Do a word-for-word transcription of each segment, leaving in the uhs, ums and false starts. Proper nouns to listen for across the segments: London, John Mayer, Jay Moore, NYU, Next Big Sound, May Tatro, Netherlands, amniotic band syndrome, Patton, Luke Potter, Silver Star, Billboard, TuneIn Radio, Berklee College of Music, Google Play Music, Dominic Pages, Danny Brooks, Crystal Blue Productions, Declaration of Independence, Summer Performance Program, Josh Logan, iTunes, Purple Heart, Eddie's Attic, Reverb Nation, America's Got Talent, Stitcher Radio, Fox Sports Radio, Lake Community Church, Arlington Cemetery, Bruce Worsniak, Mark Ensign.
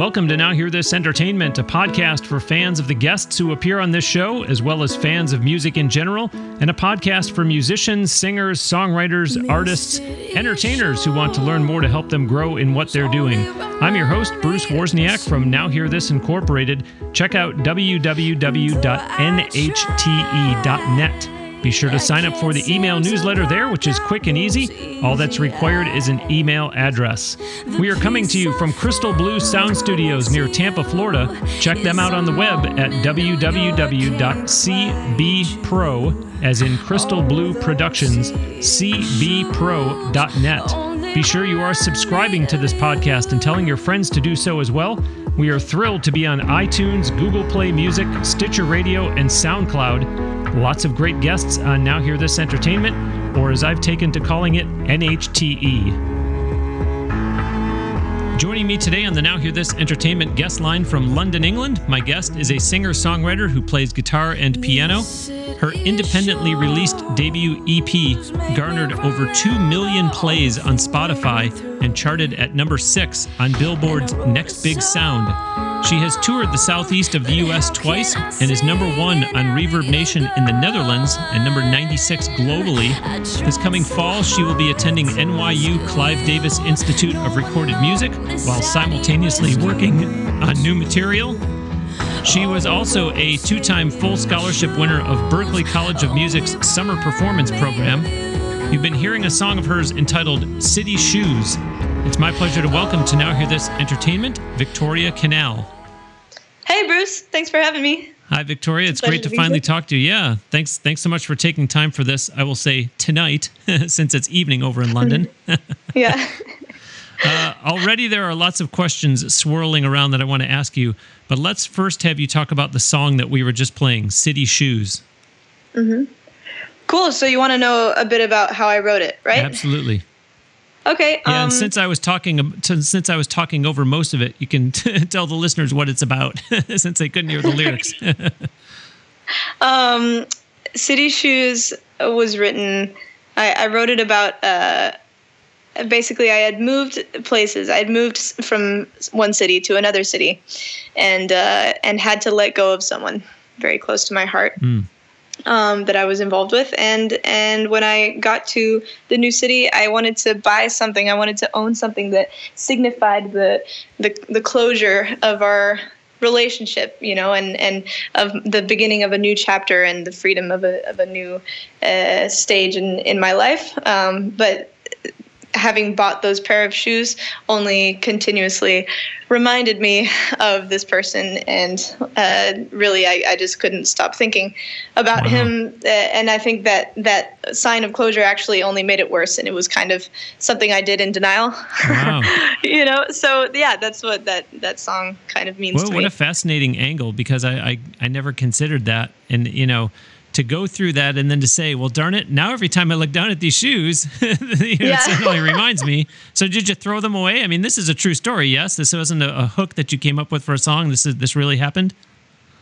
Welcome to Now Hear This Entertainment, a podcast for fans of the guests who appear on this show, as well as fans of music in general, and a podcast for musicians, singers, songwriters, artists, entertainers who want to learn more to help them grow in what they're doing. I'm your host, Bruce Worsniak from Now Hear This Incorporated. Check out w w w dot n h t e dot net. Be sure to sign up for the email newsletter there, which is quick and easy. All that's required is an email address. We are coming to you from Crystal Blue Sound Studios near Tampa, Florida. Check them out on the web at w w w dot c b pro, as in Crystal Blue Productions, c b pro dot net. Be sure you are subscribing to this podcast and telling your friends to do so as well. We are thrilled to be on iTunes, Google Play Music, Stitcher Radio, and SoundCloud. Lots of great guests on Now Hear This Entertainment, or as I've taken to calling it, N H T E. Joining me today on the Now Hear This Entertainment guest line from London, England, my guest is a singer-songwriter who plays guitar and piano. Her independently released debut E P garnered over two million plays on Spotify and charted at number six on Billboard's Next Big Sound. She has toured the southeast of the U S twice and is number one on Reverb Nation in the Netherlands and number ninety-six globally. This coming fall, she will be attending N Y U Clive Davis Institute of Recorded Music while simultaneously working on new material. She was also a two-time full scholarship winner of Berklee College of Music's Summer Performance Program. You've been hearing a song of hers entitled City Shoes. It's my pleasure to welcome to Now Hear This Entertainment, Victoria Canal. Hey, Bruce. Thanks for having me. Hi, Victoria. It's, it's great to, to finally here. talk to you. Yeah, thanks Thanks so much for taking time for this, I will say, tonight, since it's evening over in London. Yeah. uh, already there are lots of questions swirling around that I want to ask you, but let's first have you talk about the song that we were just playing, City Shoes. Mm-hmm. Cool. So you want to know a bit about how I wrote it, right? Absolutely. Okay. Yeah, um, and since I was talking, since I was talking over most of it, you can t- tell the listeners what it's about, since they couldn't hear the lyrics. um, City Shoes was written. I, I wrote it about. Uh, basically, I had moved places. I had moved from one city to another city, and uh, and had to let go of someone very close to my heart. Mm. Um, that I was involved with. And, and when I got to the new city, I wanted to buy something. I wanted to own something that signified the, the, the closure of our relationship, you know, and, and of the beginning of a new chapter and the freedom of a, of a new, uh, stage in, in my life. Um, but having bought those pair of shoes only continuously reminded me of this person. And uh, really, I, I just couldn't stop thinking about wow. him. Uh, and I think that that sign of closure actually only made it worse. And it was kind of something I did in denial, wow. you know? So yeah, that's what that, that song kind of means well, to what me. What a fascinating angle, because I, I, I never considered that. And, you know, to go through that and then to say, well, darn it, now every time I look down at these shoes, you know, yeah. it suddenly reminds me. So did you throw them away? I mean, this is a true story, yes? This wasn't a, a hook that you came up with for a song? This is this really happened?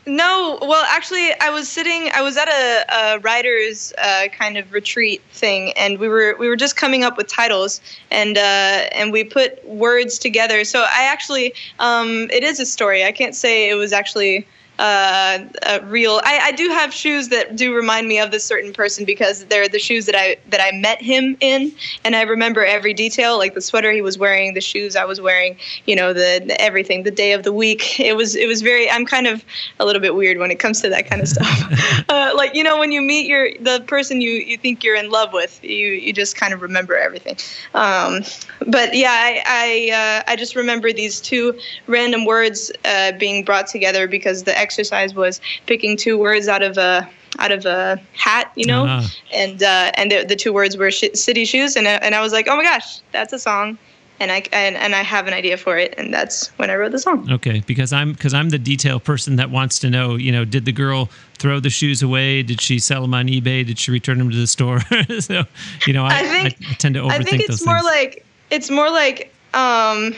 No. Well, actually, I was sitting, I was at a, a writer's uh, kind of retreat thing, and we were we were just coming up with titles, and uh, and we put words together. So I actually, um, it is a story. I can't say it was actually... Uh, uh, real. I, I do have shoes that do remind me of this certain person, because they're the shoes that I that I met him in, and I remember every detail, like the sweater he was wearing, the shoes I was wearing, you know, the, the everything, the day of the week. It was it was very. I'm kind of a little bit weird when it comes to that kind of stuff. uh, like you know, when you meet your the person you, you think you're in love with, you you just kind of remember everything. Um, but yeah, I I, uh, I just remember these two random words uh, being brought together, because the exercise was picking two words out of a out of a hat, you know, uh-huh. and uh, and the, the two words were sh- city shoes, and I, and I was like, oh my gosh, that's a song, and I and, and I have an idea for it, and that's when I wrote the song. Okay, because I'm because I'm the detail person that wants to know, you know, did the girl throw the shoes away? Did she sell them on eBay? Did she return them to the store? So you know, I, I, think, I tend to overthink those things. I think it's more things. like it's more like. Um,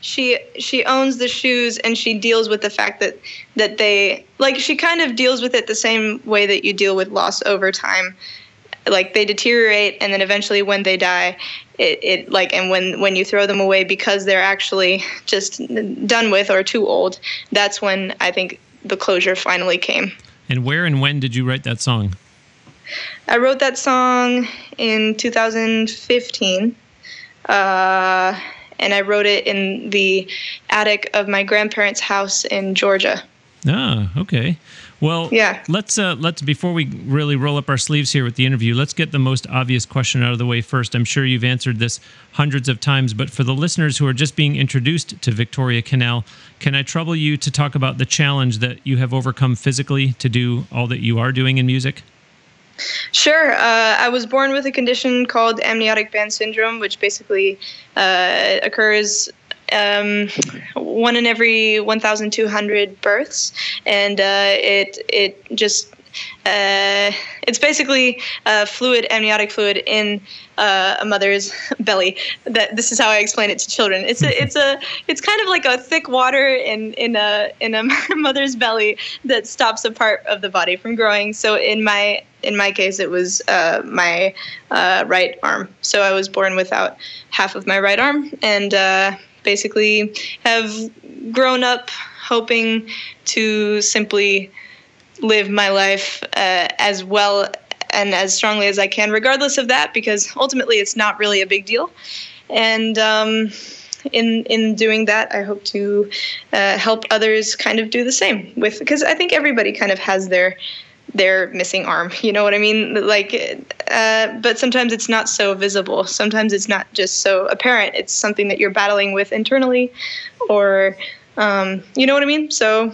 She she owns the shoes, and she deals with the fact that that they like she kind of deals with it the same way that you deal with loss over time. like they deteriorate, and then eventually when they die, it, it like and when when you throw them away because they're actually just done with or too old, that's when I think the closure finally came. And where and when did you write that song? I wrote that song in two thousand fifteen, uh, and I wrote it in the attic of my grandparents' house in Georgia. Ah, okay. Well, yeah. let's uh, let's before we really roll up our sleeves here with the interview, let's get the most obvious question out of the way first. I'm sure you've answered this hundreds of times, but for the listeners who are just being introduced to Victoria Canal, can I trouble you to talk about the challenge that you have overcome physically to do all that you are doing in music? Sure. Uh, I was born with a condition called amniotic band syndrome, which basically uh, occurs um, one in every one thousand two hundred births, and uh, it it just uh, it's basically uh, fluid, amniotic fluid in uh, a mother's belly. That this is how I explain it to children. It's a it's a it's kind of like a thick water in in a in a mother's belly that stops a part of the body from growing. So in my In my case, it was uh, my uh, right arm. So I was born without half of my right arm, and uh, basically have grown up hoping to simply live my life uh, as well and as strongly as I can, regardless of that, because ultimately it's not really a big deal. And um, in in doing that, I hope to uh, help others kind of do the same with, because I think everybody kind of has their their missing arm, you know what I mean? Like, uh, but sometimes it's not so visible. Sometimes it's not just so apparent. It's something that you're battling with internally, or, um, you know what I mean? So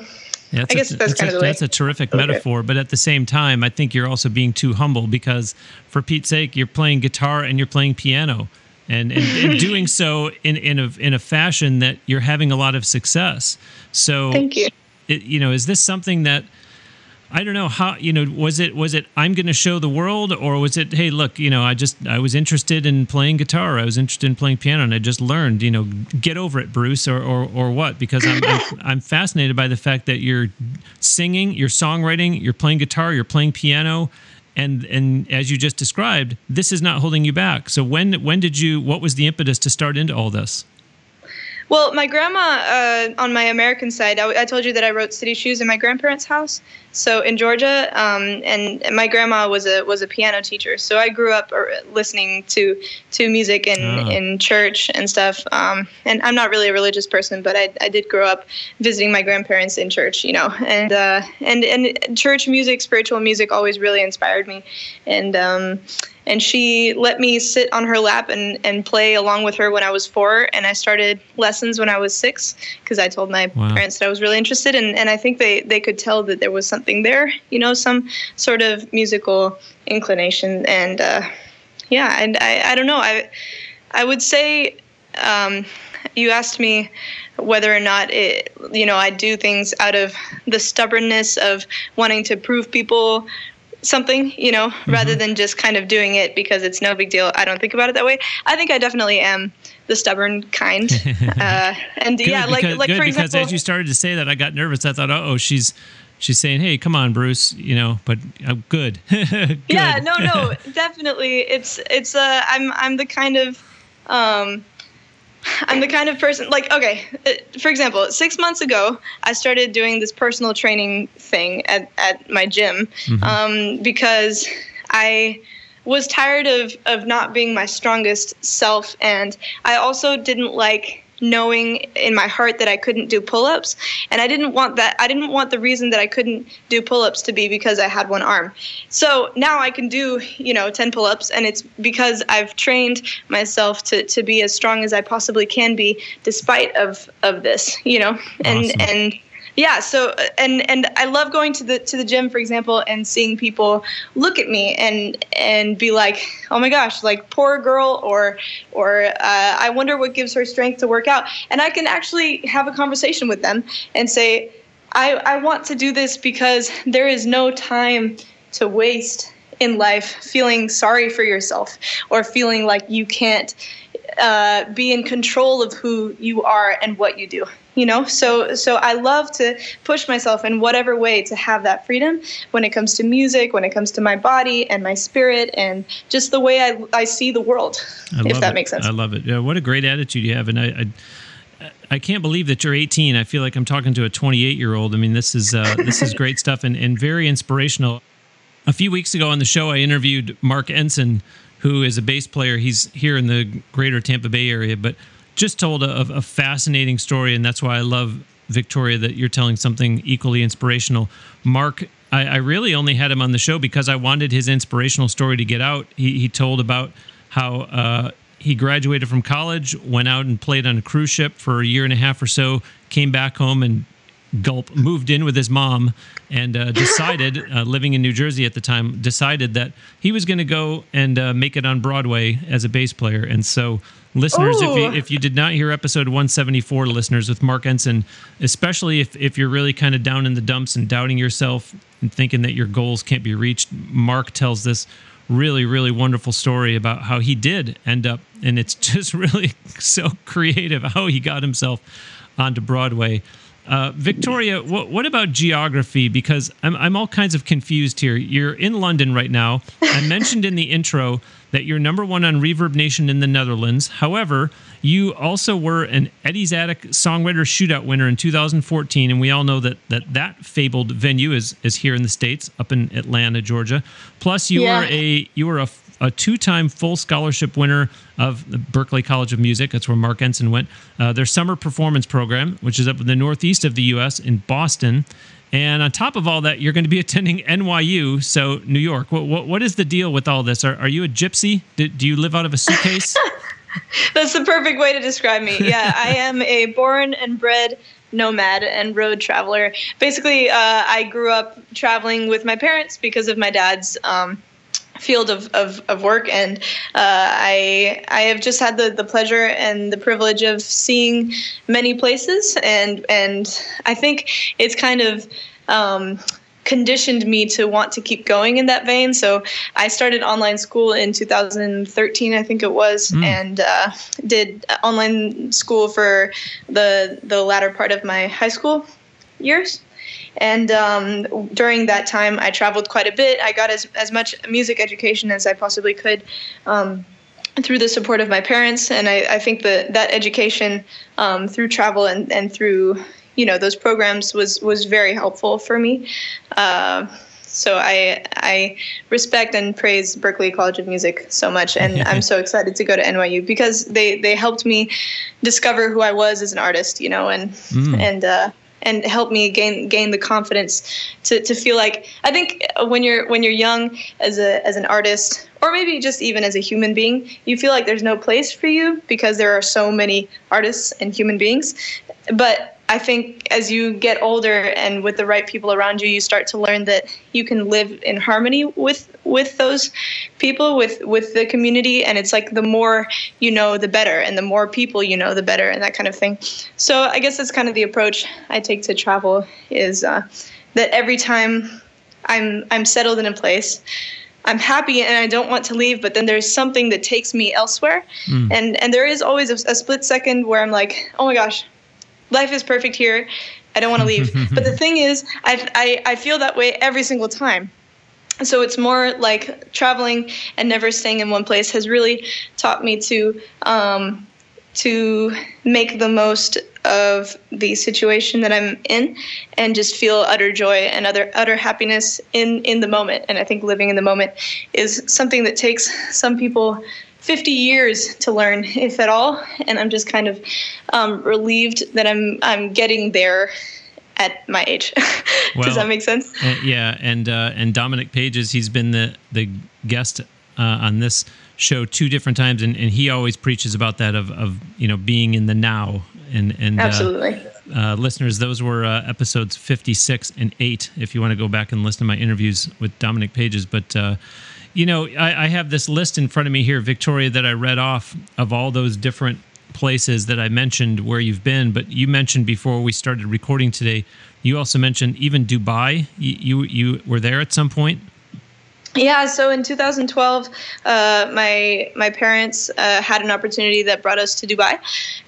yeah, I guess a, that's, that's kind a, of the That's way. a terrific okay. metaphor, but at the same time, I think you're also being too humble, because for Pete's sake, you're playing guitar and you're playing piano, and, and, and doing so in, in a, in a fashion that you're having a lot of success. So thank you. It, you know, is this something that, I don't know how, you know, was it, was it, I'm going to show the world, or was it, hey, look, you know, I just, I was interested in playing guitar. I was interested in playing piano, and I just learned, you know, get over it, Bruce, or, or, or what, because I'm, I'm, I'm fascinated by the fact that you're singing, you're songwriting, you're playing guitar, you're playing piano. And, and as you just described, this is not holding you back. So when, when did you, what was the impetus to start into all this? Well, my grandma, uh, on my American side, I, I told you that I wrote City Shoes in my grandparents' house, so in Georgia, um, and my grandma was a was a piano teacher, so I grew up listening to to music in, oh. in church and stuff, um, and I'm not really a religious person, but I, I did grow up visiting my grandparents in church, you know, and, uh, and, and church music, spiritual music always really inspired me, and um And she let me sit on her lap and, and play along with her when I was four. And I started lessons when I was six, because I told my wow. parents that I was really interested. And, and I think they, they could tell that there was something there, you know, some sort of musical inclination. And uh, yeah, and I, I don't know. I I would say um, you asked me whether or not it, you know, I do things out of the stubbornness of wanting to prove people something, you know, mm-hmm. rather than just kind of doing it because it's no big deal. I don't think about it that way. I think I definitely am the stubborn kind. Uh, and good, yeah, because, like, like good, for example, because as you started to say that, I got nervous. I thought, uh oh, she's, she's saying, hey, come on, Bruce, you know, but I'm good. good. Yeah, no, no, definitely. It's, it's, uh, I'm, I'm the kind of, um, I'm the kind of person, like, okay, for example, six months ago, I started doing this personal training thing at, at my gym, mm-hmm. um, because I was tired of, of not being my strongest self, and I also didn't like knowing in my heart that I couldn't do pull-ups, and I didn't want that. I didn't want the reason that I couldn't do pull-ups to be because I had one arm. So now I can do, you know, ten pull-ups, and it's because I've trained myself to, to be as strong as I possibly can be, despite of, of this, you know, and, awesome. and yeah. So, and, and I love going to the, to the gym, for example, and seeing people look at me and, and be like, oh my gosh, like poor girl, or, or, uh, I wonder what gives her strength to work out. And I can actually have a conversation with them and say, I, I want to do this because there is no time to waste in life feeling sorry for yourself or feeling like you can't, uh, be in control of who you are and what you do. you know? So, so I love to push myself in whatever way to have that freedom when it comes to music, when it comes to my body and my spirit and just the way I, I see the world, if that makes sense. I love it. Yeah, what a great attitude you have. And I, I I can't believe that you're eighteen. I feel like I'm talking to a twenty-eight-year-old. I mean, this is uh, this is great stuff and, and very inspirational. A few weeks ago on the show, I interviewed Mark Ensign, who is a bass player. He's here in the greater Tampa Bay area, but just told a, a fascinating story, and that's why I love, Victoria, that you're telling something equally inspirational. Mark, I, I really only had him on the show because I wanted his inspirational story to get out. He, he told about how... Uh, He graduated from college, went out and played on a cruise ship for a year and a half or so, came back home and gulp, moved in with his mom and uh, decided, uh, living in New Jersey at the time, decided that he was going to go and uh, make it on Broadway as a bass player. And so listeners, if you, if you did not hear episode one seventy-four, listeners, with Mark Ensign, especially if, if you're really kind of down in the dumps and doubting yourself and thinking that your goals can't be reached, Mark tells this really, really wonderful story about how he did end up, and it's just really so creative how he got himself onto Broadway. Uh, Victoria, what, what about geography? Because I'm, I'm all kinds of confused here. You're in London right now. I mentioned in the intro that you're number one on Reverb Nation in the Netherlands. However, you also were an Eddie's Attic Songwriter Shootout winner in two thousand fourteen, and we all know that that, that fabled venue is is here in the States, up in Atlanta, Georgia. Plus, you yeah. were a you were a, a two-time full scholarship winner of the Berklee College of Music. That's where Mark Ensign went. Uh, their summer performance program, which is up in the northeast of the U S in Boston. And on top of all that, you're going to be attending N Y U, so New York. What what, what is the deal with all this? Are, are you a gypsy? Do, do you live out of a suitcase? That's the perfect way to describe me. Yeah, I am a born and bred nomad and road traveler. Basically, uh, I grew up traveling with my parents because of my dad's um, field of, of, of work. And uh, I I have just had the, the pleasure and the privilege of seeing many places. And, and I think it's kind of... Um, conditioned me to want to keep going in that vein. So I started online school in two thousand thirteen, I think it was, mm. and uh, did online school for the the latter part of my high school years. And um, during that time, I traveled quite a bit. I got as, as much music education as I possibly could um, through the support of my parents. And I, I think that that education um, through travel and, and through you know, those programs was, was very helpful for me. Uh, so I, I respect and praise Berklee College of Music so much. And I'm so excited to go to N Y U because they, they helped me discover who I was as an artist, you know, and, mm. and, uh, and help me gain gain the confidence to, to feel like, I think when you're when you're young as a as an artist, or maybe just even as a human being, you feel like there's no place for you because there are so many artists and human beings. But I think as you get older and with the right people around you, you start to learn that you can live in harmony with with those people, with, with the community. And it's like the more you know, the better. And the more people you know, the better and that kind of thing. So I guess that's kind of the approach I take to travel is uh, that every time I'm I'm settled in a place, I'm happy and I don't want to leave, but then there's something that takes me elsewhere. Mm. And, and there is always a, a split second where I'm like, oh, my gosh. Life is perfect here. I don't want to leave. But the thing is, I, I, I feel that way every single time. So it's more like traveling and never staying in one place has really taught me to um, to make the most of the situation that I'm in and just feel utter joy and utter, utter happiness in, in the moment. And I think living in the moment is something that takes some people fifty years to learn, if at all, and I'm just kind of um, relieved that I'm I'm getting there at my age. Well, does that make sense? Uh, yeah, and uh, and Dominic Pages, he's been the the guest uh, on this show two different times, and, and he always preaches about that of of you know being in the now, and and absolutely. Uh, Uh, listeners, those were uh, episodes fifty-six and eight, if you want to go back and listen to my interviews with Dominic Pages. But, uh, you know, I, I have this list in front of me here, Victoria, that I read off of all those different places that I mentioned where you've been. But you mentioned before we started recording today, you also mentioned even Dubai. You, you, you were there at some point? Yeah, so in two thousand twelve, uh, my my parents uh, had an opportunity that brought us to Dubai.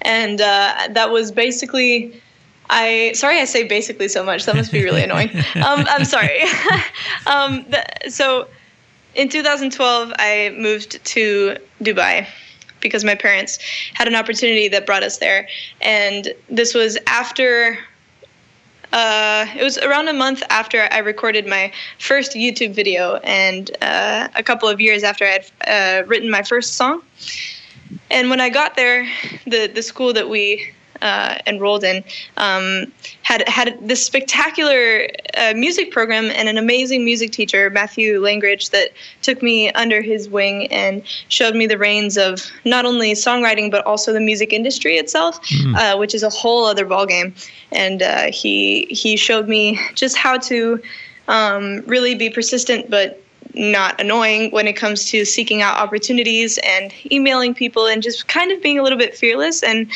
And uh, that was basically... I sorry I say basically so much. That must be really annoying. Um, I'm sorry. um, the, so in two thousand twelve, I moved to Dubai because my parents had an opportunity that brought us there. And this was after, uh, it was around a month after I recorded my first YouTube video and uh, a couple of years after I had uh, written my first song. And when I got there, the, the school that we uh, enrolled in um, had had this spectacular uh, music program and an amazing music teacher, Matthew Langridge, that took me under his wing and showed me the reins of not only songwriting but also the music industry itself, mm-hmm. uh, which is a whole other ballgame. And uh, he he showed me just how to um, really be persistent, but not annoying when it comes to seeking out opportunities and emailing people and just kind of being a little bit fearless and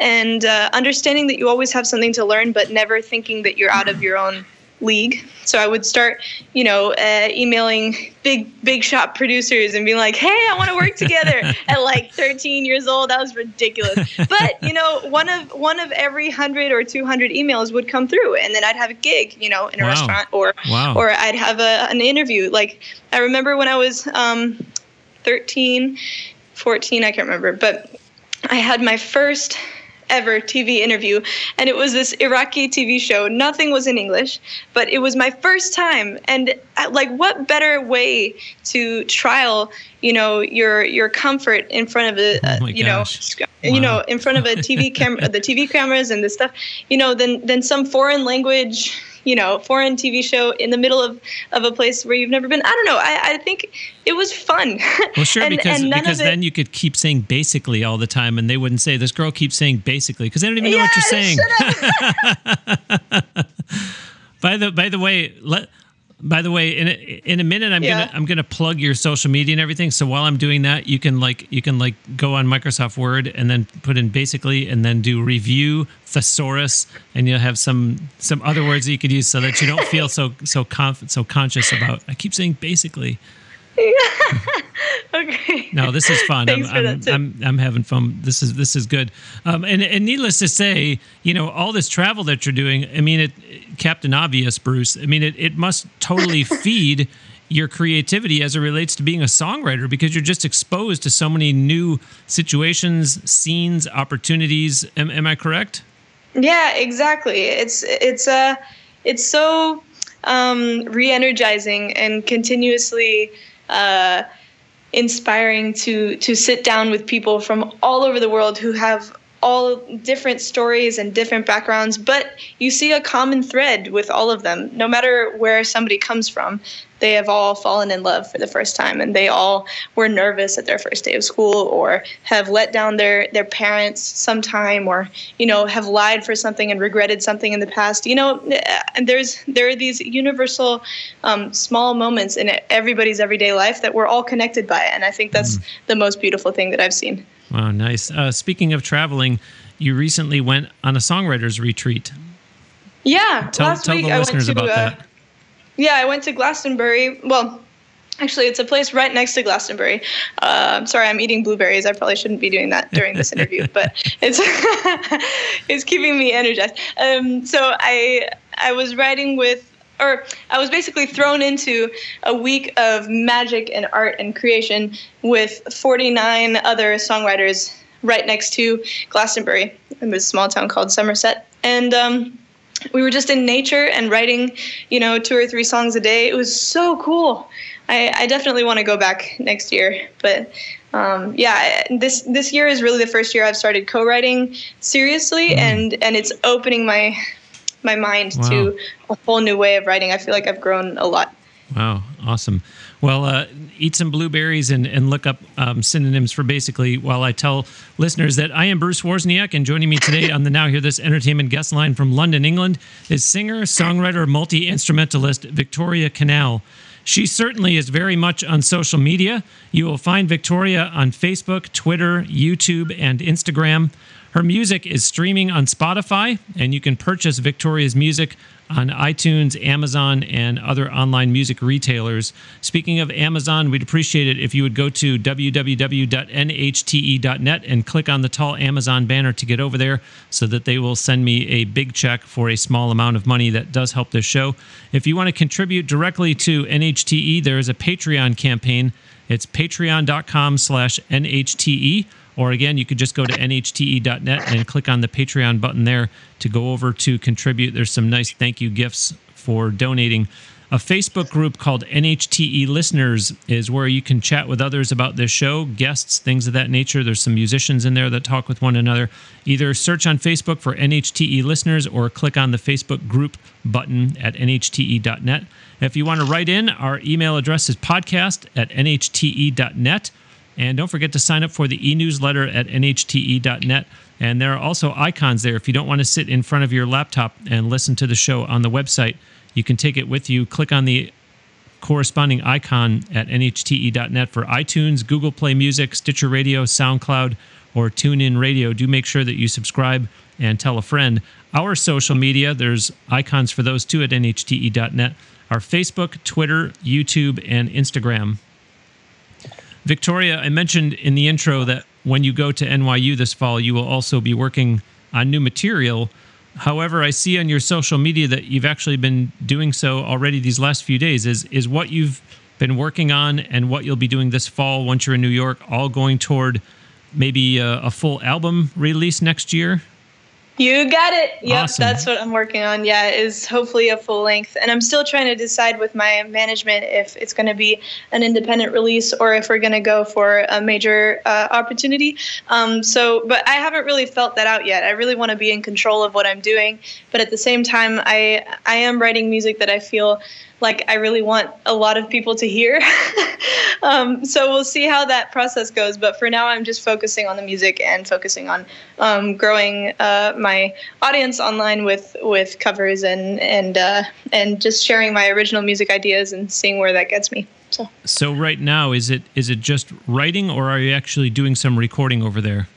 and uh, understanding that you always have something to learn, but never thinking that you're out of your own league. So I would start, you know, uh, emailing big, big shop producers and being like, hey, I want to work together at like thirteen years old. That was ridiculous. But, you know, one of one of every one hundred or two hundred emails would come through, and then I'd have a gig, you know, in a wow. restaurant or wow. or I'd have a, an interview. Like, I remember when I was um, thirteen, fourteen, I can't remember, but I had my first ever T V interview, and it was this Iraqi T V show. Nothing was in English, but it was my first time, and like, what better way to trial, you know, your your comfort in front of a, oh my you gosh. know, wow. you know, in front of a T V camera, the T V cameras and this stuff, you know, than than some foreign language, you know, foreign T V show in the middle of, of a place where you've never been. I don't know. I, I think it was fun. Well, sure, and, because, and because then it, you could keep saying basically all the time, and they wouldn't say, this girl keeps saying basically, because they don't even know yeah, what you're saying. by the by the way, let, by the way, in a, in a minute, I'm yeah. gonna I'm gonna plug your social media and everything. So while I'm doing that, you can like you can like go on Microsoft Word and then put in basically, and then do review thesaurus, and you'll have some some other words that you could use so that you don't feel so so conf- so conscious about. I keep saying basically. Yeah. Okay. No, this is fun. Thanks I'm, for I'm, that too. I'm I'm having fun. This is this is good. Um, and and needless to say, you know, all this travel that you're doing. I mean, it, it Captain Obvious, Bruce. I mean, it it must totally feed your creativity as it relates to being a songwriter, because you're just exposed to so many new situations, scenes, opportunities. Am am I correct? Yeah, exactly. It's it's uh it's so um, re-energizing and continuously Uh, inspiring to to sit down with people from all over the world who have all different stories and different backgrounds, but you see a common thread with all of them. No matter where somebody comes from, they have all fallen in love for the first time, and they all were nervous at their first day of school, or have let down their their parents sometime, or, you know, have lied for something and regretted something in the past. You know, and there's there are these universal um, small moments in everybody's everyday life that we're all connected by, and I think that's mm. the most beautiful thing that I've seen. Wow, nice. Uh, speaking of traveling, you recently went on a songwriters retreat. Yeah, tell, last tell week the listeners I went to about uh, that. Yeah, I went to Glastonbury. Well, actually, it's a place right next to Glastonbury. Uh, I'm sorry, I'm eating blueberries. I probably shouldn't be doing that during this interview, but it's it's keeping me energized. Um, so I I was writing with, or I was basically thrown into a week of magic and art and creation with forty-nine other songwriters right next to Glastonbury in this small town called Somerset, and um, we were just in nature and writing, you know, two or three songs a day. It was so cool. I, I definitely want to go back next year. But um, yeah, this this year is really the first year I've started co-writing seriously, mm. and, and it's opening my my mind wow. to a whole new way of writing. I feel like I've grown a lot. Wow, awesome. Well, uh, eat some blueberries and, and look up um, synonyms for basically, while I tell listeners that I am Bruce Worsniak, and joining me today on the Now Hear This Entertainment Guest Line from London, England, is singer, songwriter, multi-instrumentalist Victoria Canal. She certainly is very much on social media. You will find Victoria on Facebook, Twitter, YouTube, and Instagram. Her music is streaming on Spotify, and you can purchase Victoria's music on iTunes, Amazon, and other online music retailers. Speaking of Amazon, we'd appreciate it if you would go to w w w dot n h t e dot net and click on the tall Amazon banner to get over there so that they will send me a big check for a small amount of money that does help this show. If you want to contribute directly to N H T E, there is a Patreon campaign. It's patreon dot com slash N H T E. Or again, you could just go to N H T E dot net and click on the Patreon button there to go over to contribute. There's some nice thank you gifts for donating. A Facebook group called N H T E Listeners is where you can chat with others about this show, guests, things of that nature. There's some musicians in there that talk with one another. Either search on Facebook for N H T E Listeners or click on the Facebook group button at N H T E dot net. If you want to write in, our email address is podcast at N H T E dot net. And don't forget to sign up for the e-newsletter at N H T E dot net. And there are also icons there. If you don't want to sit in front of your laptop and listen to the show on the website, you can take it with you. Click on the corresponding icon at N H T E dot net for iTunes, Google Play Music, Stitcher Radio, SoundCloud, or TuneIn Radio. Do make sure that you subscribe and tell a friend. Our social media, there's icons for those too at N H T E dot net. Our Facebook, Twitter, YouTube, and Instagram. Victoria, I mentioned in the intro that when you go to N Y U this fall, you will also be working on new material. However, I see on your social media that you've actually been doing so already these last few days. Is is what you've been working on and what you'll be doing this fall once you're in New York all going toward maybe a, a full album release next year? You got it. Yep, awesome. That's what I'm working on. Yeah, is hopefully a full length. And I'm still trying to decide with my management if it's going to be an independent release or if we're going to go for a major uh, opportunity. Um, so, but I haven't really felt that out yet. I really want to be in control of what I'm doing. But at the same time, I I am writing music that I feel like I really want a lot of people to hear. um, so we'll see how that process goes. But for now, I'm just focusing on the music and focusing on um, growing uh, my audience online with with covers and and uh, and just sharing my original music ideas and seeing where that gets me. So, so right now, is it is it just writing, or are you actually doing some recording over there?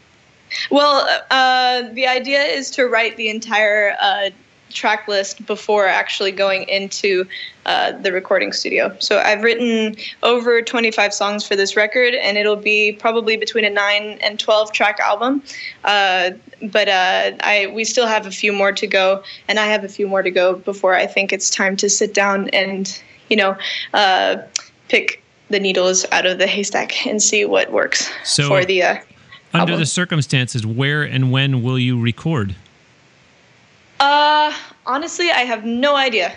Well, uh, the idea is to write the entire Uh, track list before actually going into uh, the recording studio. So I've written over twenty-five songs for this record, and it'll be probably between a nine and twelve track album. Uh, but uh, I we still have a few more to go, and I have a few more to go before I think it's time to sit down and, you know, uh, pick the needles out of the haystack and see what works so for the uh, under album. The circumstances, where and when will you record? Uh, honestly, I have no idea.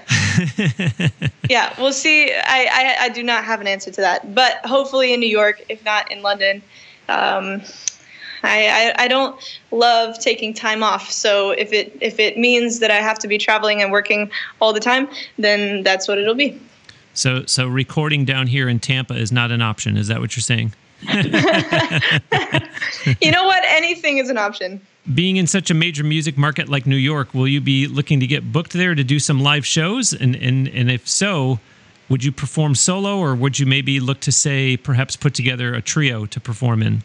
Yeah, we'll see. I, I, I do not have an answer to that, but hopefully in New York, if not in London. um, I, I, I don't love taking time off. So if it, if it means that I have to be traveling and working all the time, then that's what it'll be. So, so recording down here in Tampa is not an option. Is that what you're saying? You know what? Anything is an option. Being in such a major music market like New York, will you be looking to get booked there to do some live shows? And, and, and if so, would you perform solo, or would you maybe look to, say, perhaps put together a trio to perform in?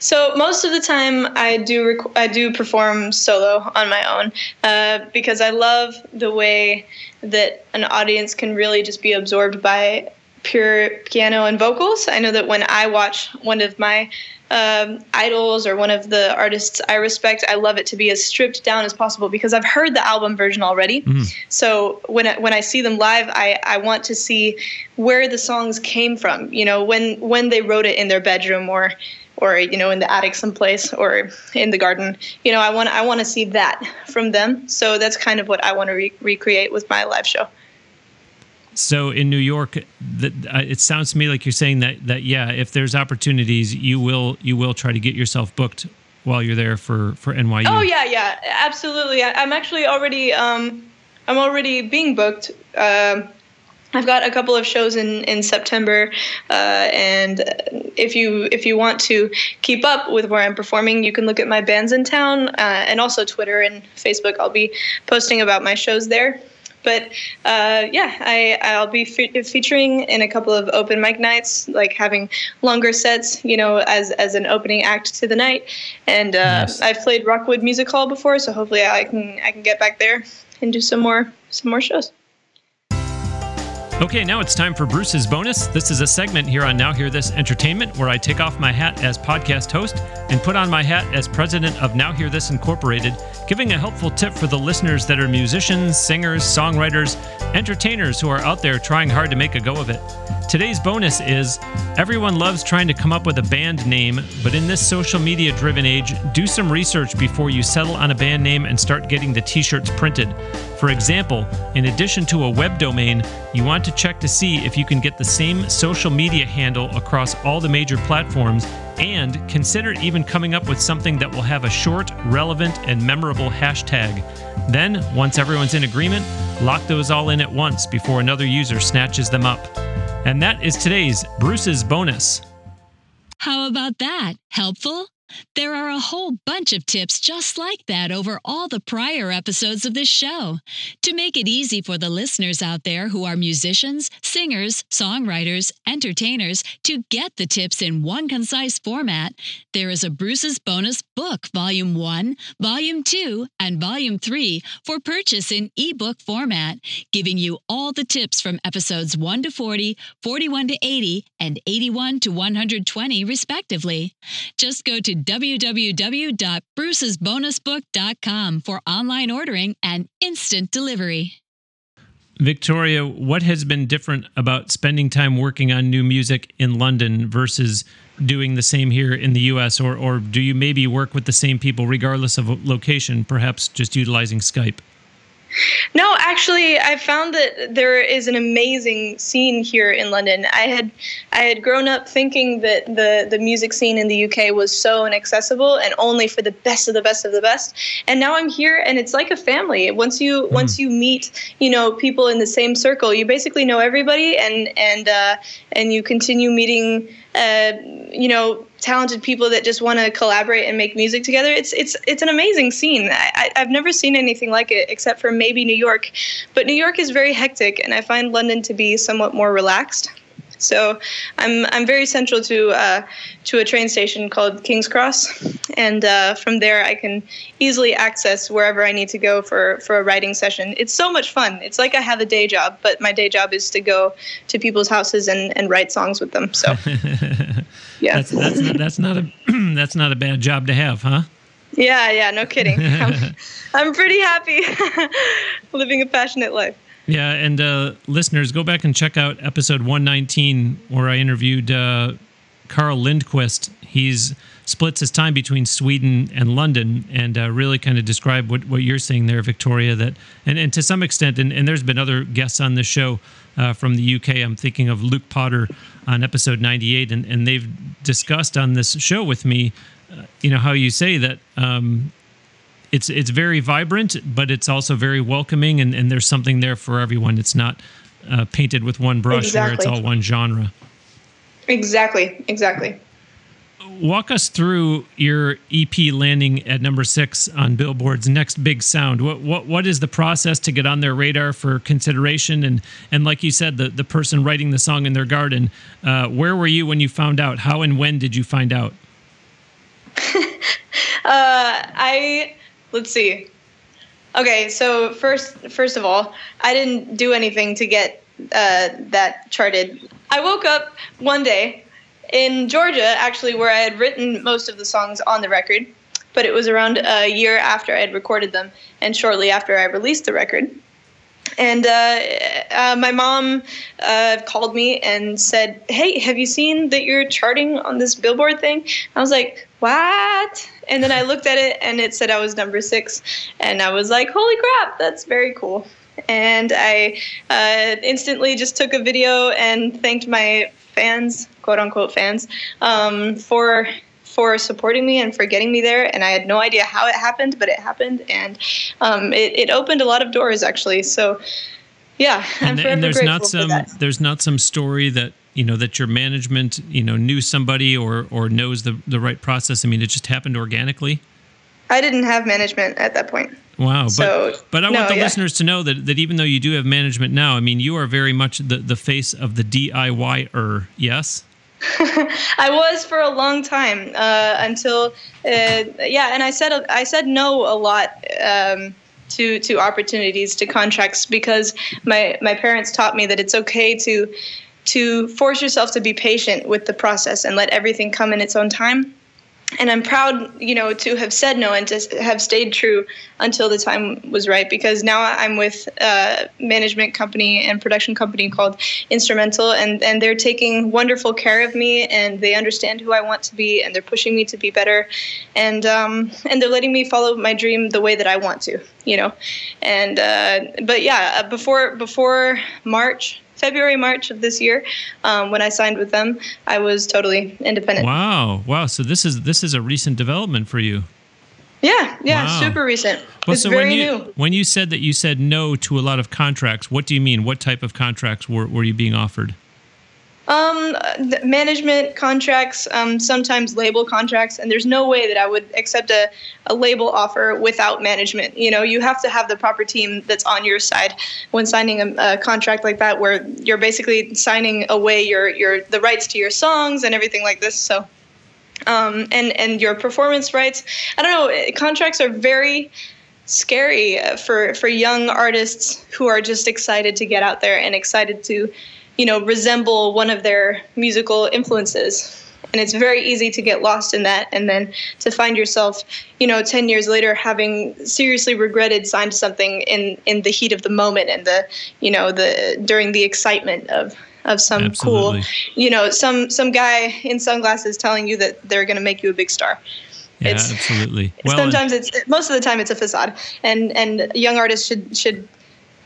So most of the time I do rec- I do perform solo on my own uh, because I love the way that an audience can really just be absorbed by pure piano and vocals. I know that when I watch one of my Um, idols or one of the artists I respect, I love it to be as stripped down as possible because I've heard the album version already. Mm-hmm. So when I, when I see them live, I, I want to see where the songs came from, you know, when when they wrote it in their bedroom or or you know, in the attic someplace or in the garden. You know, I want I want to see that from them. So that's kind of what I want to re- recreate with my live show. So in New York, the, uh, it sounds to me like you're saying that, that, yeah, if there's opportunities, you will you will try to get yourself booked while you're there for, for N Y U. Oh, yeah, yeah, absolutely. I, I'm actually already um, I'm already being booked. Um, I've got a couple of shows in, in September. Uh, and if you if you want to keep up with where I'm performing, you can look at my bands in town uh, and also Twitter and Facebook. I'll be posting about my shows there. But uh, yeah, I, I'll be fe- featuring in a couple of open mic nights, like having longer sets, you know, as, as an opening act to the night. And uh, nice. I've played Rockwood Music Hall before, so hopefully I can I can get back there and do some more some more shows. Okay, now it's time for Bruce's Bonus. This is a segment here on Now Hear This Entertainment where I take off my hat as podcast host and put on my hat as president of Now Hear This Incorporated, giving a helpful tip for the listeners that are musicians, singers, songwriters, entertainers who are out there trying hard to make a go of it. Today's bonus is, everyone loves trying to come up with a band name, but in this social media-driven age, do some research before you settle on a band name and start getting the t-shirts printed. For example, in addition to a web domain, you want to check to see if you can get the same social media handle across all the major platforms, and consider even coming up with something that will have a short, relevant, and memorable hashtag. Then, once everyone's in agreement, lock those all in at once before another user snatches them up. And that is today's Bruce's Bonus. How about that? Helpful? There are a whole bunch of tips just like that over all the prior episodes of this show. To make it easy for the listeners out there who are musicians, singers, songwriters, entertainers to get the tips in one concise format, there is a Bruce's Bonus book, Volume one, Volume two, and Volume three for purchase in ebook format, giving you all the tips from episodes one to forty, forty-one to eighty, and eighty-one to one hundred twenty, respectively. Just go to w w w dot bruces bonus book dot com for online ordering and instant delivery. Victoria, what has been different about spending time working on new music in London versus doing the same here in the U S? Or, or do you maybe work with the same people regardless of location, perhaps just utilizing Skype? No, actually, I found that there is an amazing scene here in London. I had I had grown up thinking that the, the music scene in the U K was so inaccessible and only for the best of the best of the best. And now I'm here, and it's like a family. Once you mm. once you meet, you know, people in the same circle, you basically know everybody, and and uh, and you continue meeting people. Uh, you know, talented people that just want to collaborate and make music together. It's it's it's an amazing scene. I, I, I've never seen anything like it except for maybe New York. But New York is very hectic, and I find London to be somewhat more relaxed. So I'm I'm very central to uh, to a train station called King's Cross, and uh, from there I can easily access wherever I need to go for, for a writing session. It's so much fun. It's like I have a day job, but my day job is to go to people's houses and, and write songs with them. So yeah, that's that's not, that's not a that's not a bad job to have, huh? Yeah, yeah, no kidding. I'm, I'm pretty happy living a passionate life. Yeah, and uh, listeners, go back and check out episode one nineteen where I interviewed uh, Carl Lindquist. He's splits his time between Sweden and London, and uh, really kind of describe what, what you're saying there, Victoria. That and, and to some extent, and, and there's been other guests on this show uh, from the U K. I'm thinking of Luke Potter on episode ninety-eight, and, and they've discussed on this show with me, uh, you know, how you say that... Um, It's it's very vibrant, but it's also very welcoming, and, and there's something there for everyone. It's not uh, painted with one brush exactly. Where it's all one genre. Exactly, exactly. Walk us through your E P landing at number six on Billboard's Next Big Sound. What what what is the process to get on their radar for consideration? And and like you said, the, the person writing the song in their garden, uh, where were you when you found out? How and when did you find out? uh, I... Let's see. Okay, so first, first of all, I didn't do anything to get uh, that charted. I woke up one day in Georgia, actually, where I had written most of the songs on the record, but it was around a year after I had recorded them and shortly after I released the record. And uh, uh, my mom uh, called me and said, "Hey, have you seen that you're charting on this Billboard thing?" I was like, "What?" And then I looked at it, and it said I was number six, and I was like, "Holy crap, that's very cool!" And I uh, instantly just took a video and thanked my fans, quote unquote fans, um, for for supporting me and for getting me there. And I had no idea how it happened, but it happened, and um, it, it opened a lot of doors, actually. So, yeah, I'm and, forever and there's grateful not some, for that. There's not some story that. You know, that your management, you know, knew somebody or or knows the, the right process. I mean, it just happened organically. I didn't have management at that point. Wow. So, but, but I no, want the yeah. listeners to know that, that even though you do have management now, I mean, you are very much the, the face of the D I Y-er, yes? I was for a long time uh, until, uh, yeah, and I said I said no a lot um, to to opportunities, to contracts, because my my parents taught me that it's okay to to force yourself to be patient with the process and let everything come in its own time. And I'm proud, you know, to have said no and to have stayed true until the time was right, because now I'm with a management company and production company called Instrumental, and, and they're taking wonderful care of me, and they understand who I want to be, and they're pushing me to be better, and um, and they're letting me follow my dream the way that I want to, you know. And uh, but yeah, before before March, February, March of this year, um, when I signed with them, I was totally independent. Wow. Wow. So this is this is a recent development for you. Yeah. Yeah. Wow. Super recent. Well, it's so very when you, new. When you said that you said no to a lot of contracts, what do you mean? What type of contracts were, were you being offered? Um, management contracts, um, sometimes label contracts, and there's no way that I would accept a, a label offer without management. You know, you have to have the proper team that's on your side when signing a, a contract like that, where you're basically signing away your, your, the rights to your songs and everything like this. So, um, and, and your performance rights, I don't know, contracts are very scary for, for young artists who are just excited to get out there and excited to, you know, resemble one of their musical influences. And it's very easy to get lost in that, and then to find yourself, you know, ten years later having seriously regretted signed something in, in the heat of the moment and the, you know, the during the excitement of, of some Absolutely. cool, you know, some some guy in sunglasses telling you that they're going to make you a big star. Yeah, it's, absolutely. Well, sometimes it's most of the time it's a facade, and and young artists should should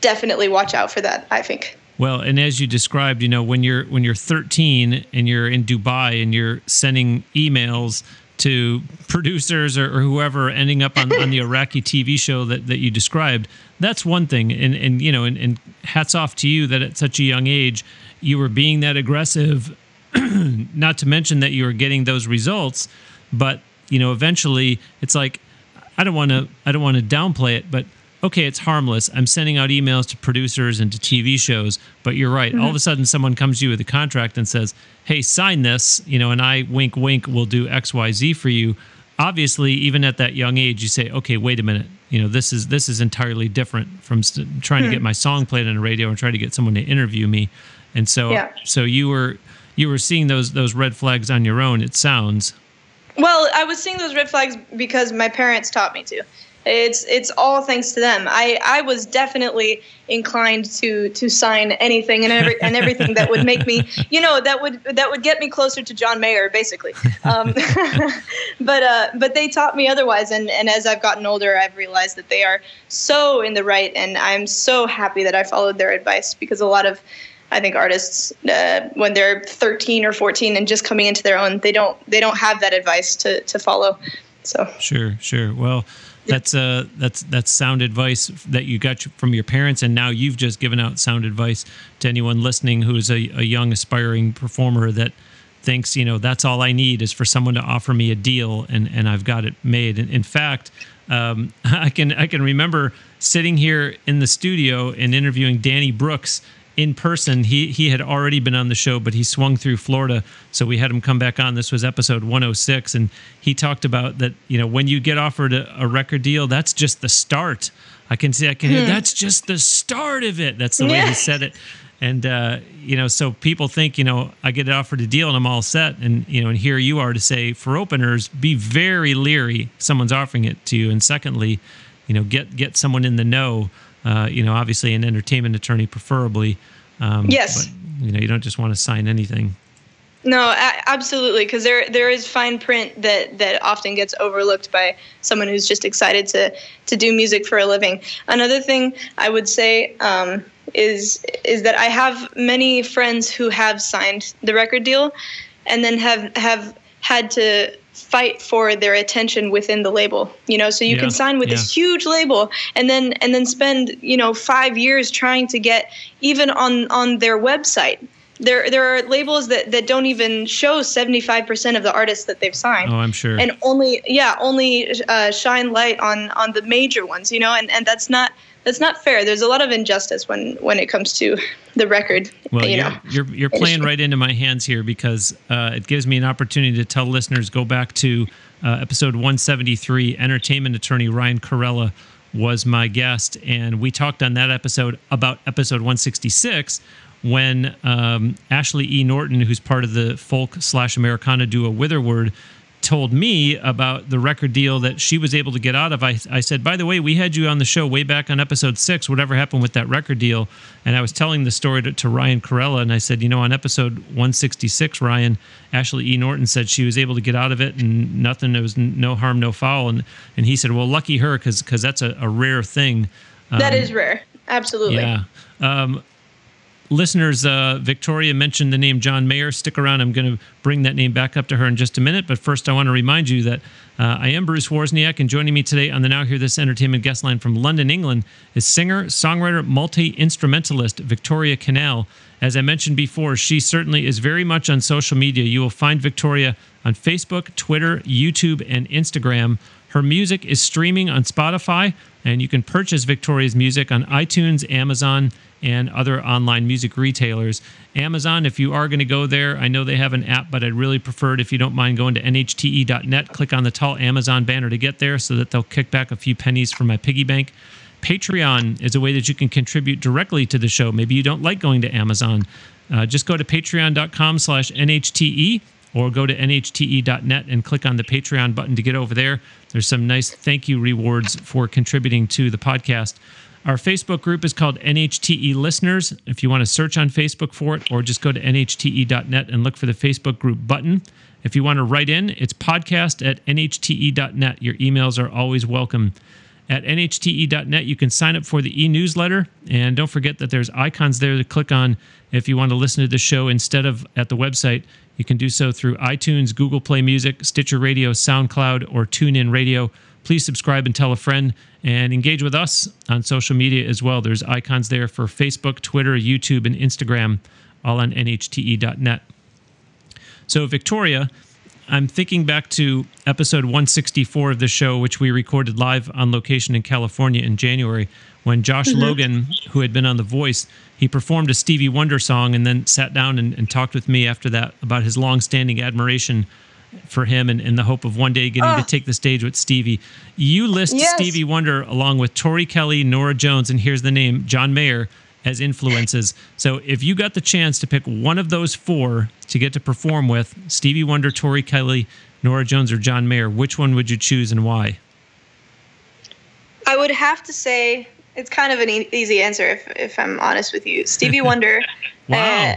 definitely watch out for that, I think. Well, and as you described, you know, when you're when you're thirteen and you're in Dubai and you're sending emails to producers or, or whoever, ending up on, on the Iraqi T V show that, that you described, that's one thing. And, and you know, and, and hats off to you that at such a young age, you were being that aggressive, not to mention that you were getting those results. But, you know, eventually it's like, I don't want to I don't want to downplay it, but okay, it's harmless. I'm sending out emails to producers and to T V shows, but you're right. Mm-hmm. All of a sudden, someone comes to you with a contract and says, hey, sign this, you know, and I, wink, wink, will do X, Y, Z for you. Obviously, even at that young age, you say, okay, wait a minute. You know, this is this is entirely different from st- trying mm-hmm. to get my song played on the radio and trying to get someone to interview me. And so yeah. so you were you were seeing those those red flags on your own, it sounds. Well, I was seeing those red flags because my parents taught me to. It's it's all thanks to them. I, I was definitely inclined to to sign anything and every, and everything that would make me, you know, that would that would get me closer to John Mayer, basically. Um, but uh, but they taught me otherwise, and, and as I've gotten older, I've realized that they are so in the right, and I'm so happy that I followed their advice, because a lot of, I think, artists uh, when they're thirteen or fourteen and just coming into their own, they don't they don't have that advice to to follow. So sure, sure. Well. That's uh, that's that's sound advice that you got from your parents, and now you've just given out sound advice to anyone listening who is a, a young aspiring performer that thinks, you know, that's all I need is for someone to offer me a deal, and, and I've got it made. And in fact, um, I can I can remember sitting here in the studio and interviewing Danny Brooks in person. He he had already been on the show, but he swung through Florida, so we had him come back on. This was episode one oh six, and he talked about that, you know, when you get offered a, a record deal, that's just the start. I can see, I can hear, mm. that's just the start of it. That's the way yeah. he said it. And, uh, you know, so people think, you know, I get offered a deal and I'm all set. And, you know, and here you are to say, for openers, be very leery someone's offering it to you. And secondly, you know, get, get someone in the know, uh, you know, obviously an entertainment attorney, preferably. Um, yes. But, you know, you don't just want to sign anything. No, absolutely, because there there is fine print that, that often gets overlooked by someone who's just excited to, to do music for a living. Another thing I would say um, is is that I have many friends who have signed the record deal and then have, have had to fight for their attention within the label, you know, so you yeah, can sign with yeah. this huge label and then and then spend, you know, five years trying to get even on, on their website. There there are labels that, that don't even show seventy-five percent of the artists that they've signed. Oh, I'm sure. And only, yeah, only uh, shine light on, on the major ones, you know, and, and that's not that's not fair. There's a lot of injustice when, when it comes to the record. Well, you you're, know. you're you're playing right into my hands here, because uh, it gives me an opportunity to tell listeners, go back to uh, episode one seventy-three, entertainment attorney Ryan Carella was my guest, and we talked on that episode about episode one sixty-six when um, Ashley E. Norton, who's part of the folk slash Americana duo Witherword, told me about the record deal that she was able to get out of. I, I said, by the way, we had you on the show way back on episode six, whatever happened with that record deal. And I was telling the story to, to Ryan Carella, and I said, you know, on episode one sixty-six, Ryan, Ashley E. Norton said she was able to get out of it and nothing, there was no harm, no foul. And and he said, well, lucky her, because because that's a, a rare thing. Um, that is rare. Absolutely. Yeah. Um, Listeners, uh, Victoria mentioned the name John Mayer. Stick around. I'm going to bring that name back up to her in just a minute. But first, I want to remind you that uh, I am Bruce Worsniak, and joining me today on the Now Hear This Entertainment guest line from London, England, is singer, songwriter, multi-instrumentalist Victoria Canal. As I mentioned before, she certainly is very much on social media. You will find Victoria on Facebook, Twitter, YouTube, and Instagram. Her music is streaming on Spotify, and you can purchase Victoria's music on iTunes, Amazon, and other online music retailers. Amazon, if you are going to go there, I know they have an app, but I'd really prefer it if you don't mind going to N H T E dot net, click on the tall Amazon banner to get there so that they'll kick back a few pennies from my piggy bank. Patreon is a way that you can contribute directly to the show. Maybe you don't like going to Amazon. Uh, just go to patreon dot com slash N H T E or go to N H T E dot net and click on the Patreon button to get over there. There's some nice thank you rewards for contributing to the podcast. Our Facebook group is called N H T E Listeners. If you want to search on Facebook for it, or just go to N H T E dot net and look for the Facebook group button. If you want to write in, it's podcast at N H T E dot net. Your emails are always welcome. At N H T E dot net, you can sign up for the e-newsletter. And don't forget that there's icons there to click on if you want to listen to the show instead of at the website. You can do so through iTunes, Google Play Music, Stitcher Radio, SoundCloud, or TuneIn Radio. Please subscribe and tell a friend, and engage with us on social media as well. There's icons there for Facebook, Twitter, YouTube, and Instagram, all on N H T E dot net. So, Victoria, I'm thinking back to episode one sixty-four of the show, which we recorded live on location in California in January, when Josh mm-hmm. Logan, who had been on The Voice, he performed a Stevie Wonder song and then sat down and, and talked with me after that about his longstanding admiration for him and in the hope of one day getting oh. to take the stage with Stevie. You list yes. Stevie Wonder along with Tori Kelly, Nora Jones, and here's the name, John Mayer, as influences. So if you got the chance to pick one of those four to get to perform with, Stevie Wonder, Tori Kelly, Nora Jones, or John Mayer, which one would you choose and why? I would have to say it's kind of an e- easy answer if, if I'm honest with you. Stevie Wonder. wow. Uh,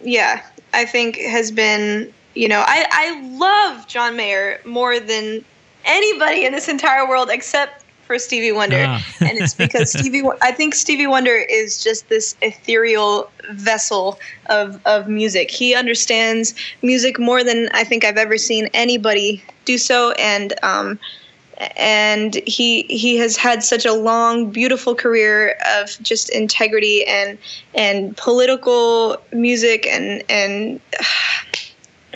yeah, I think has been... You know, I, I love John Mayer more than anybody in this entire world except for Stevie Wonder. Ah. And it's because Stevie, I think Stevie Wonder is just this ethereal vessel of, of music. He understands music more than I think I've ever seen anybody do so. And um, and he he has had such a long, beautiful career of just integrity and and political music and and. Uh,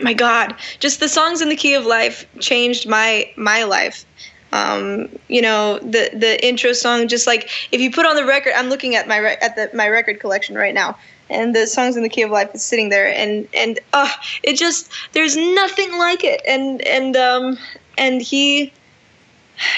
My God, just the songs in the key of life changed my my life. Um, you know, the the intro song, just like if you put on the record, I'm looking at my re- at the my record collection right now, and the songs in the key of life is sitting there, and and uh, it just there's nothing like it, and and um and he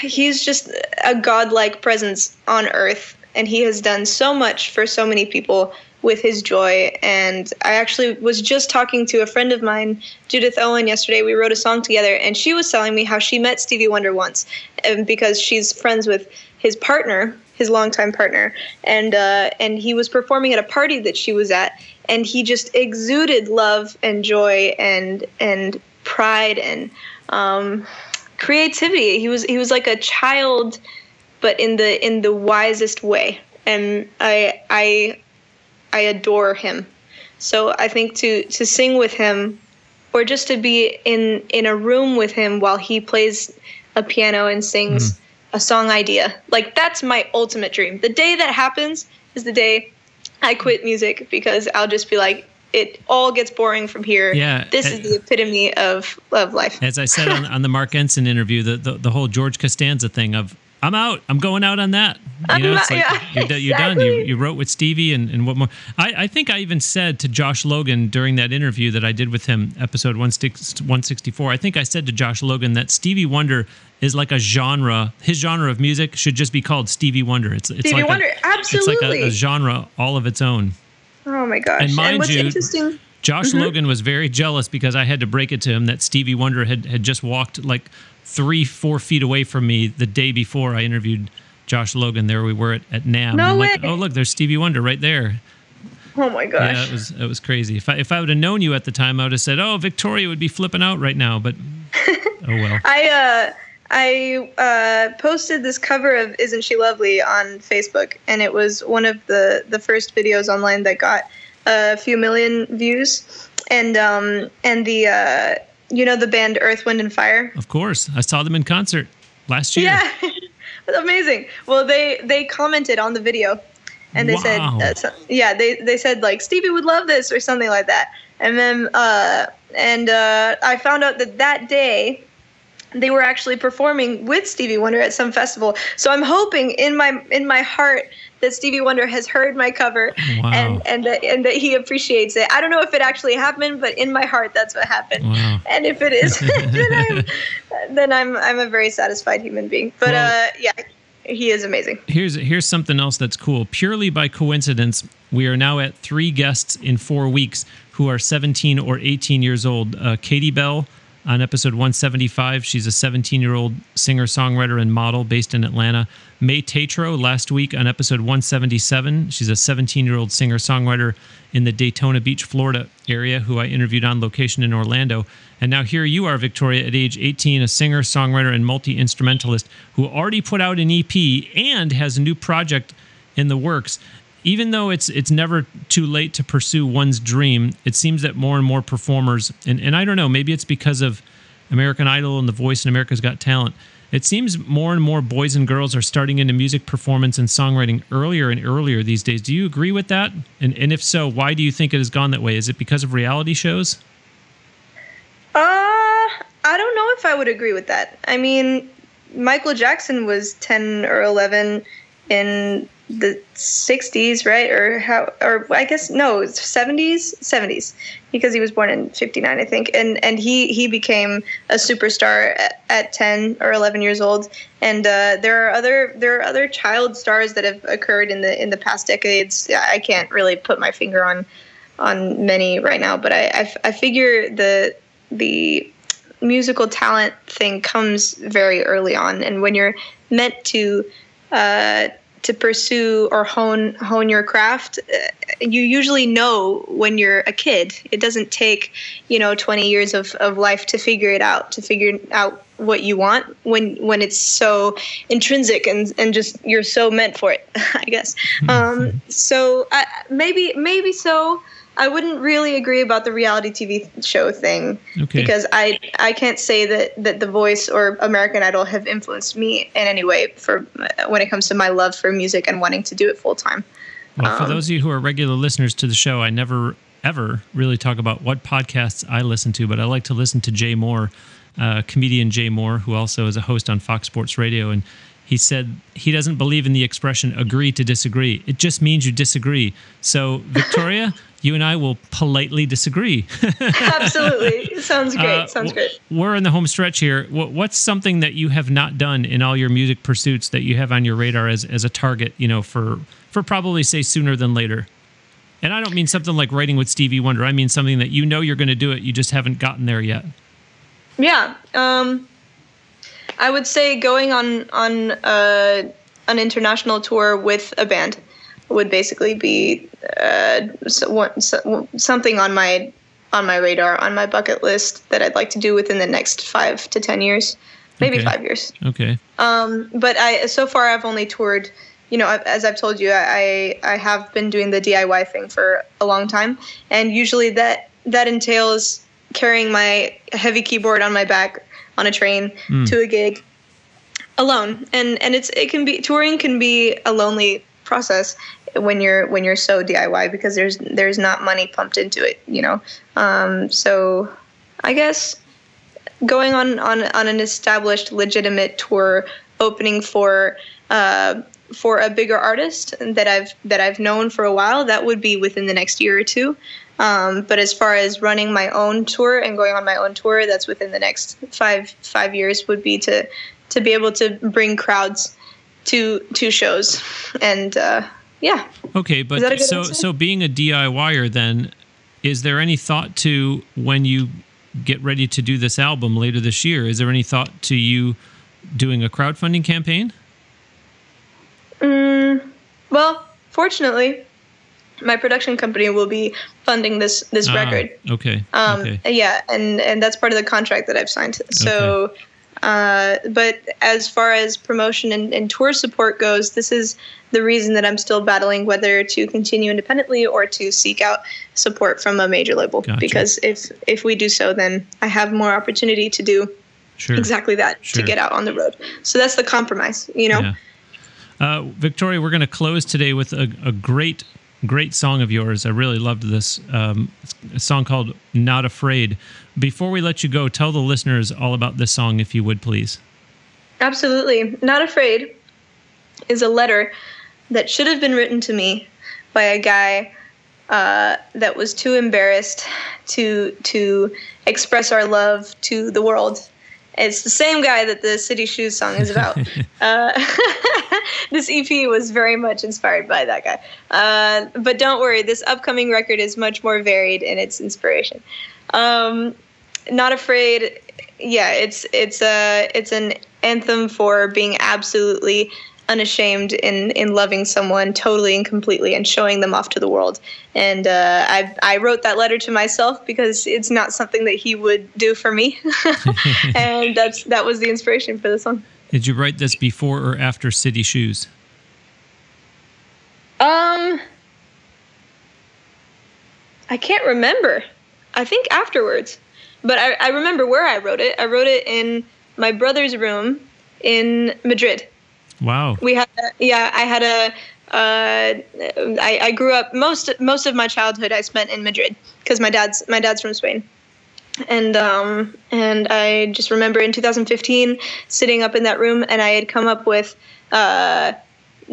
he's just a godlike presence on earth, and he has done so much for so many people with his joy. And I actually was just talking to a friend of mine, Judith Owen, yesterday. We wrote a song together, and she was telling me how she met Stevie Wonder once, and because she's friends with his partner, his longtime partner, and uh, and he was performing at a party that she was at, and he just exuded love and joy and and pride and um, creativity. He was he was like a child, but in the in the wisest way. And I I. I adore him. So I think to, to sing with him, or just to be in, in a room with him while he plays a piano and sings mm. a song idea, like that's my ultimate dream. The day that happens is the day I quit music, because I'll just be like, it all gets boring from here. Yeah, this is the epitome of, of life. As I said on, on the Mark Ensign interview, the, the, the whole George Costanza thing of I'm out. I'm going out on that. You know, it's like yeah, you're, d- you're exactly. done. You, you wrote with Stevie and, and what more. I, I think I even said to Josh Logan during that interview that I did with him, episode one sixty-four, I think I said to Josh Logan that Stevie Wonder is like a genre. His genre of music should just be called Stevie Wonder. It's, it's Stevie like Wonder, a, absolutely. It's like a, a genre all of its own. Oh, my gosh. And mind and what's you, interesting- Josh mm-hmm. Logan was very jealous because I had to break it to him that Stevie Wonder had, had just walked like three, four feet away from me the day before I interviewed Josh Logan. There we were at, at NAMM. No I'm way. Like, oh, look, there's Stevie Wonder right there. Oh, my gosh. Yeah, it was, it was crazy. If I, if I would have known you at the time, I would have said, oh, Victoria would be flipping out right now. But oh, well. I, uh, I uh, posted this cover of Isn't She Lovely on Facebook, and it was one of the, the first videos online that got a few million views. And um, and the uh, you know the band Earth, Wind and Fire? Of course. I saw them in concert last year. Yeah. Amazing. Well, they, they commented on the video, and they wow. said, uh, yeah, they, they said like Stevie would love this or something like that. And then, uh, and uh, I found out that that day they were actually performing with Stevie Wonder at some festival. So I'm hoping in my in my heart that Stevie Wonder has heard my cover wow. and and that, and that he appreciates it. I don't know if it actually happened, but in my heart, that's what happened. Wow. And if it is, then, I'm, then I'm I'm a very satisfied human being. But well, uh, yeah, he is amazing. Here's here's something else that's cool. Purely by coincidence, we are now at three guests in four weeks who are seventeen or eighteen years old. Uh, Katie Bell on episode one seventy-five, she's a seventeen-year-old singer-songwriter and model based in Atlanta. May Tatro last week on episode one seventy-seven. She's a seventeen-year-old singer-songwriter in the Daytona Beach, Florida area who I interviewed on location in Orlando. And now here you are, Victoria, at age eighteen, a singer-songwriter and multi-instrumentalist who already put out an E P and has a new project in the works. Even though it's it's never too late to pursue one's dream, it seems that more and more performers, and, and I don't know, maybe it's because of American Idol and The Voice and America's Got Talent, it seems more and more boys and girls are starting into music performance and songwriting earlier and earlier these days. Do you agree with that? And and if so, why do you think it has gone that way? Is it because of reality shows? Uh, I don't know if I would agree with that. I mean, Michael Jackson was ten or eleven in the sixties, right? Or how, or I guess, no, seventies, seventies, because he was born in fifty-nine, I think. And, and he, he became a superstar at, at ten or eleven years old. And, uh, there are other, there are other child stars that have occurred in the, in the past decades. I can't really put my finger on, on many right now, but I, I, I figure the, the musical talent thing comes very early on. And when you're meant to, uh, to pursue or hone hone your craft, you usually know when you're a kid. It doesn't take, you know, twenty years of, of life to figure it out, to figure out what you want when when it's so intrinsic and, and just you're so meant for it, I guess. Um, so I, maybe maybe so. I wouldn't really agree about the reality T V show thing okay. because I I can't say that, that The Voice or American Idol have influenced me in any way for when it comes to my love for music and wanting to do it full time. Well, um, for those of you who are regular listeners to the show, I never ever really talk about what podcasts I listen to, but I like to listen to Jay Moore, uh, comedian Jay Moore, who also is a host on Fox Sports Radio, and he said he doesn't believe in the expression agree to disagree. It just means you disagree. So, Victoria, you and I will politely disagree. Absolutely. Sounds great. Uh, Sounds great. We're in the home stretch here. What's something that you have not done in all your music pursuits that you have on your radar as, as a target, you know, for, for probably, say, sooner than later? And I don't mean something like writing with Stevie Wonder. I mean something that you know you're going to do it. You just haven't gotten there yet. Yeah. Um, I would say going on, on uh, an international tour with a band would basically be uh, so, so, something on my on my radar, on my bucket list that I'd like to do within the next five to ten years, maybe okay. five years. Okay. Um, but I so far I've only toured. You know, as I've told you, I I have been doing the D I Y thing for a long time, and usually that that entails carrying my heavy keyboard on my back on a train mm. to a gig alone, and and it's it can be touring can be a lonely process when you're when you're so D I Y because there's there's not money pumped into it, you know. Um, so I guess going on, on, on an established, legitimate tour opening for uh, for a bigger artist that I've that I've known for a while. That would be within the next year or two. Um, but as far as running my own tour and going on my own tour, that's within the next five five years. Would be to to be able to bring crowds to to shows and uh, yeah. Okay, but so answer? so being a D I Y er then, is there any thought to when you get ready to do this album later this year? Is there any thought to you doing a crowdfunding campaign? Mm, well, fortunately, my production company will be funding this this ah, record. Okay. Um, okay. Yeah, and, and that's part of the contract that I've signed. So, okay. uh, but as far as promotion and, and tour support goes, this is the reason that I'm still battling whether to continue independently or to seek out support from a major label. Gotcha. Because if if we do so, then I have more opportunity to do sure. exactly that sure. to get out on the road. So that's the compromise, you know. Yeah. Uh, Victoria, we're going to close today with a, a great, great song of yours. I really loved this um, a song called Not Afraid. Before we let you go, tell the listeners all about this song, if you would, please. Absolutely. Not Afraid is a letter that should have been written to me by a guy uh, that was too embarrassed to to express our love to the world. It's the same guy that the City Shoes song is about. uh, this E P was very much inspired by that guy. Uh, but don't worry, this upcoming record is much more varied in its inspiration. Um, Not Afraid, yeah, it's it's a it's an anthem for being absolutely unashamed in, in loving someone totally and completely and showing them off to the world. And uh, I I wrote that letter to myself because it's not something that he would do for me. And that's that was the inspiration for the song. Did you write this before or after City Shoes? Um, I can't remember. I think afterwards. But I, I remember where I wrote it. I wrote it in my brother's room in Madrid. Wow. We had, a, yeah, I had a, uh, I, I grew up, most, most of my childhood I spent in Madrid because my dad's, my dad's from Spain. And, um, and I just remember in two thousand fifteen sitting up in that room and I had come up with, uh,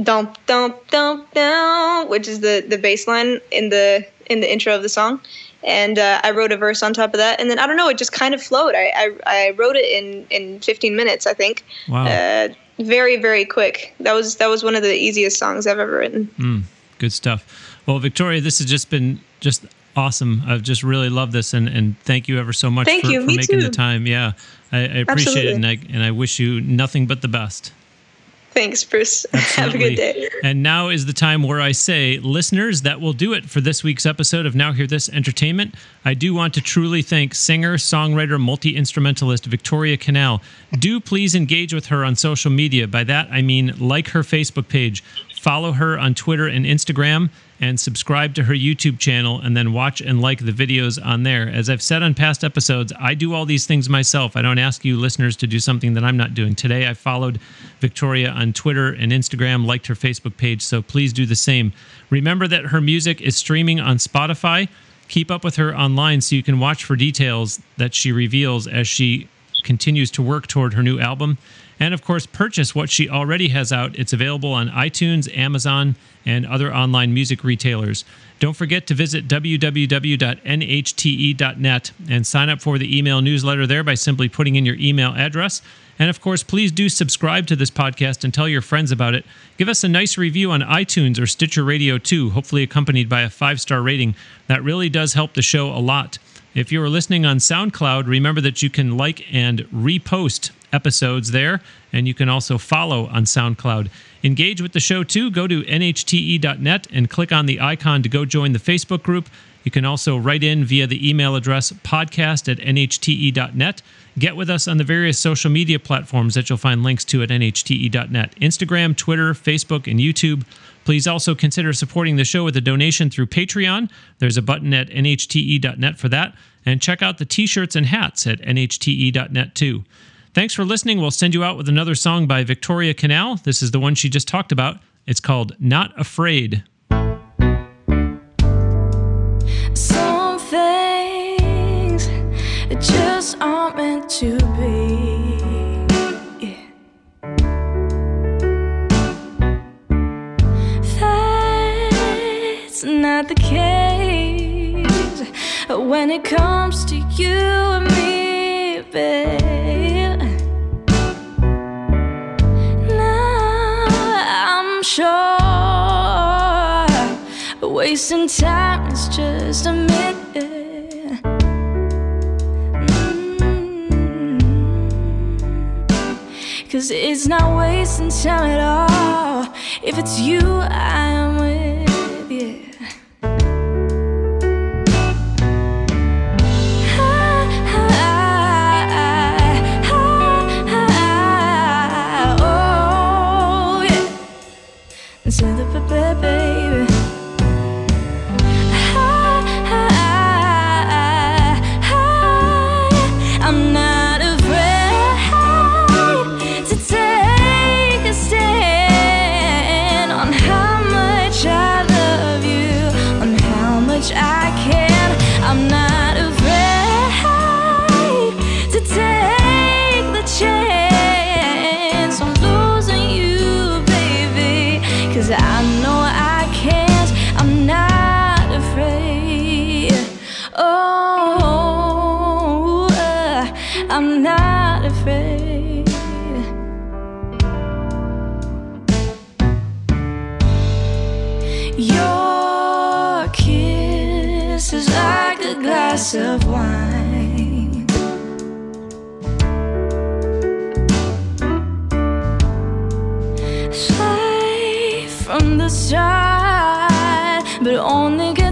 dump, dump, dump, dump, which is the, the bass line in the, in the intro of the song. And uh, I wrote a verse on top of that. And then, I don't know, it just kind of flowed. I, I, I wrote it in, in fifteen minutes, I think. Wow. Uh, very, very quick. That was that was one of the easiest songs I've ever written. Mm, good stuff. Well, Victoria, this has just been just awesome. I've just really loved this, and, and thank you ever so much thank for, you. for Me making too. the time. Yeah, I, I appreciate Absolutely. it, and I, and I wish you nothing but the best. Thanks, Bruce. Have a good day. And now is the time where I say, listeners, that will do it for this week's episode of Now Hear This Entertainment. I do want to truly thank singer, songwriter, multi-instrumentalist Victoria Canal. Do please engage with her on social media. By that, I mean like her Facebook page, follow her on Twitter and Instagram, and subscribe to her YouTube channel, and then watch and like the videos on there. As I've said on past episodes, I do all these things myself. I don't ask you listeners to do something that I'm not doing. Today, I followed Victoria on Twitter and Instagram, liked her Facebook page, so please do the same. Remember that her music is streaming on Spotify. Keep up with her online so you can watch for details that she reveals as she continues to work toward her new album. And, of course, purchase what she already has out. It's available on iTunes, Amazon, and other online music retailers. Don't forget to visit w w w dot n h t e dot net and sign up for the email newsletter there by simply putting in your email address. And, of course, please do subscribe to this podcast and tell your friends about it. Give us a nice review on iTunes or Stitcher Radio too, hopefully accompanied by a five-star rating. That really does help the show a lot. If you are listening on SoundCloud, remember that you can like and repost episodes there, and you can also follow on SoundCloud. Engage with the show too. Go to n h t e dot net and click on the icon to go join the Facebook group. You can also write in via the email address podcast at n h t e dot net. Get with us on the various social media platforms that you'll find links to at n h t e dot net. Instagram, Twitter, Facebook, and YouTube. Please also consider supporting the show with a donation through Patreon. There's a button at n h t e dot net for that. And check out the t-shirts and hats at n h t e dot net too. Thanks for listening. We'll send you out with another song by Victoria Canal. This is the one she just talked about. It's called Not Afraid. Some things just aren't meant to be. Yeah. not the case when it comes to you and me, babe. Now I'm sure wasting time is just a myth. Cause it's not wasting time at all if it's you I'm with, yeah. Of wine, straight from the start, but only.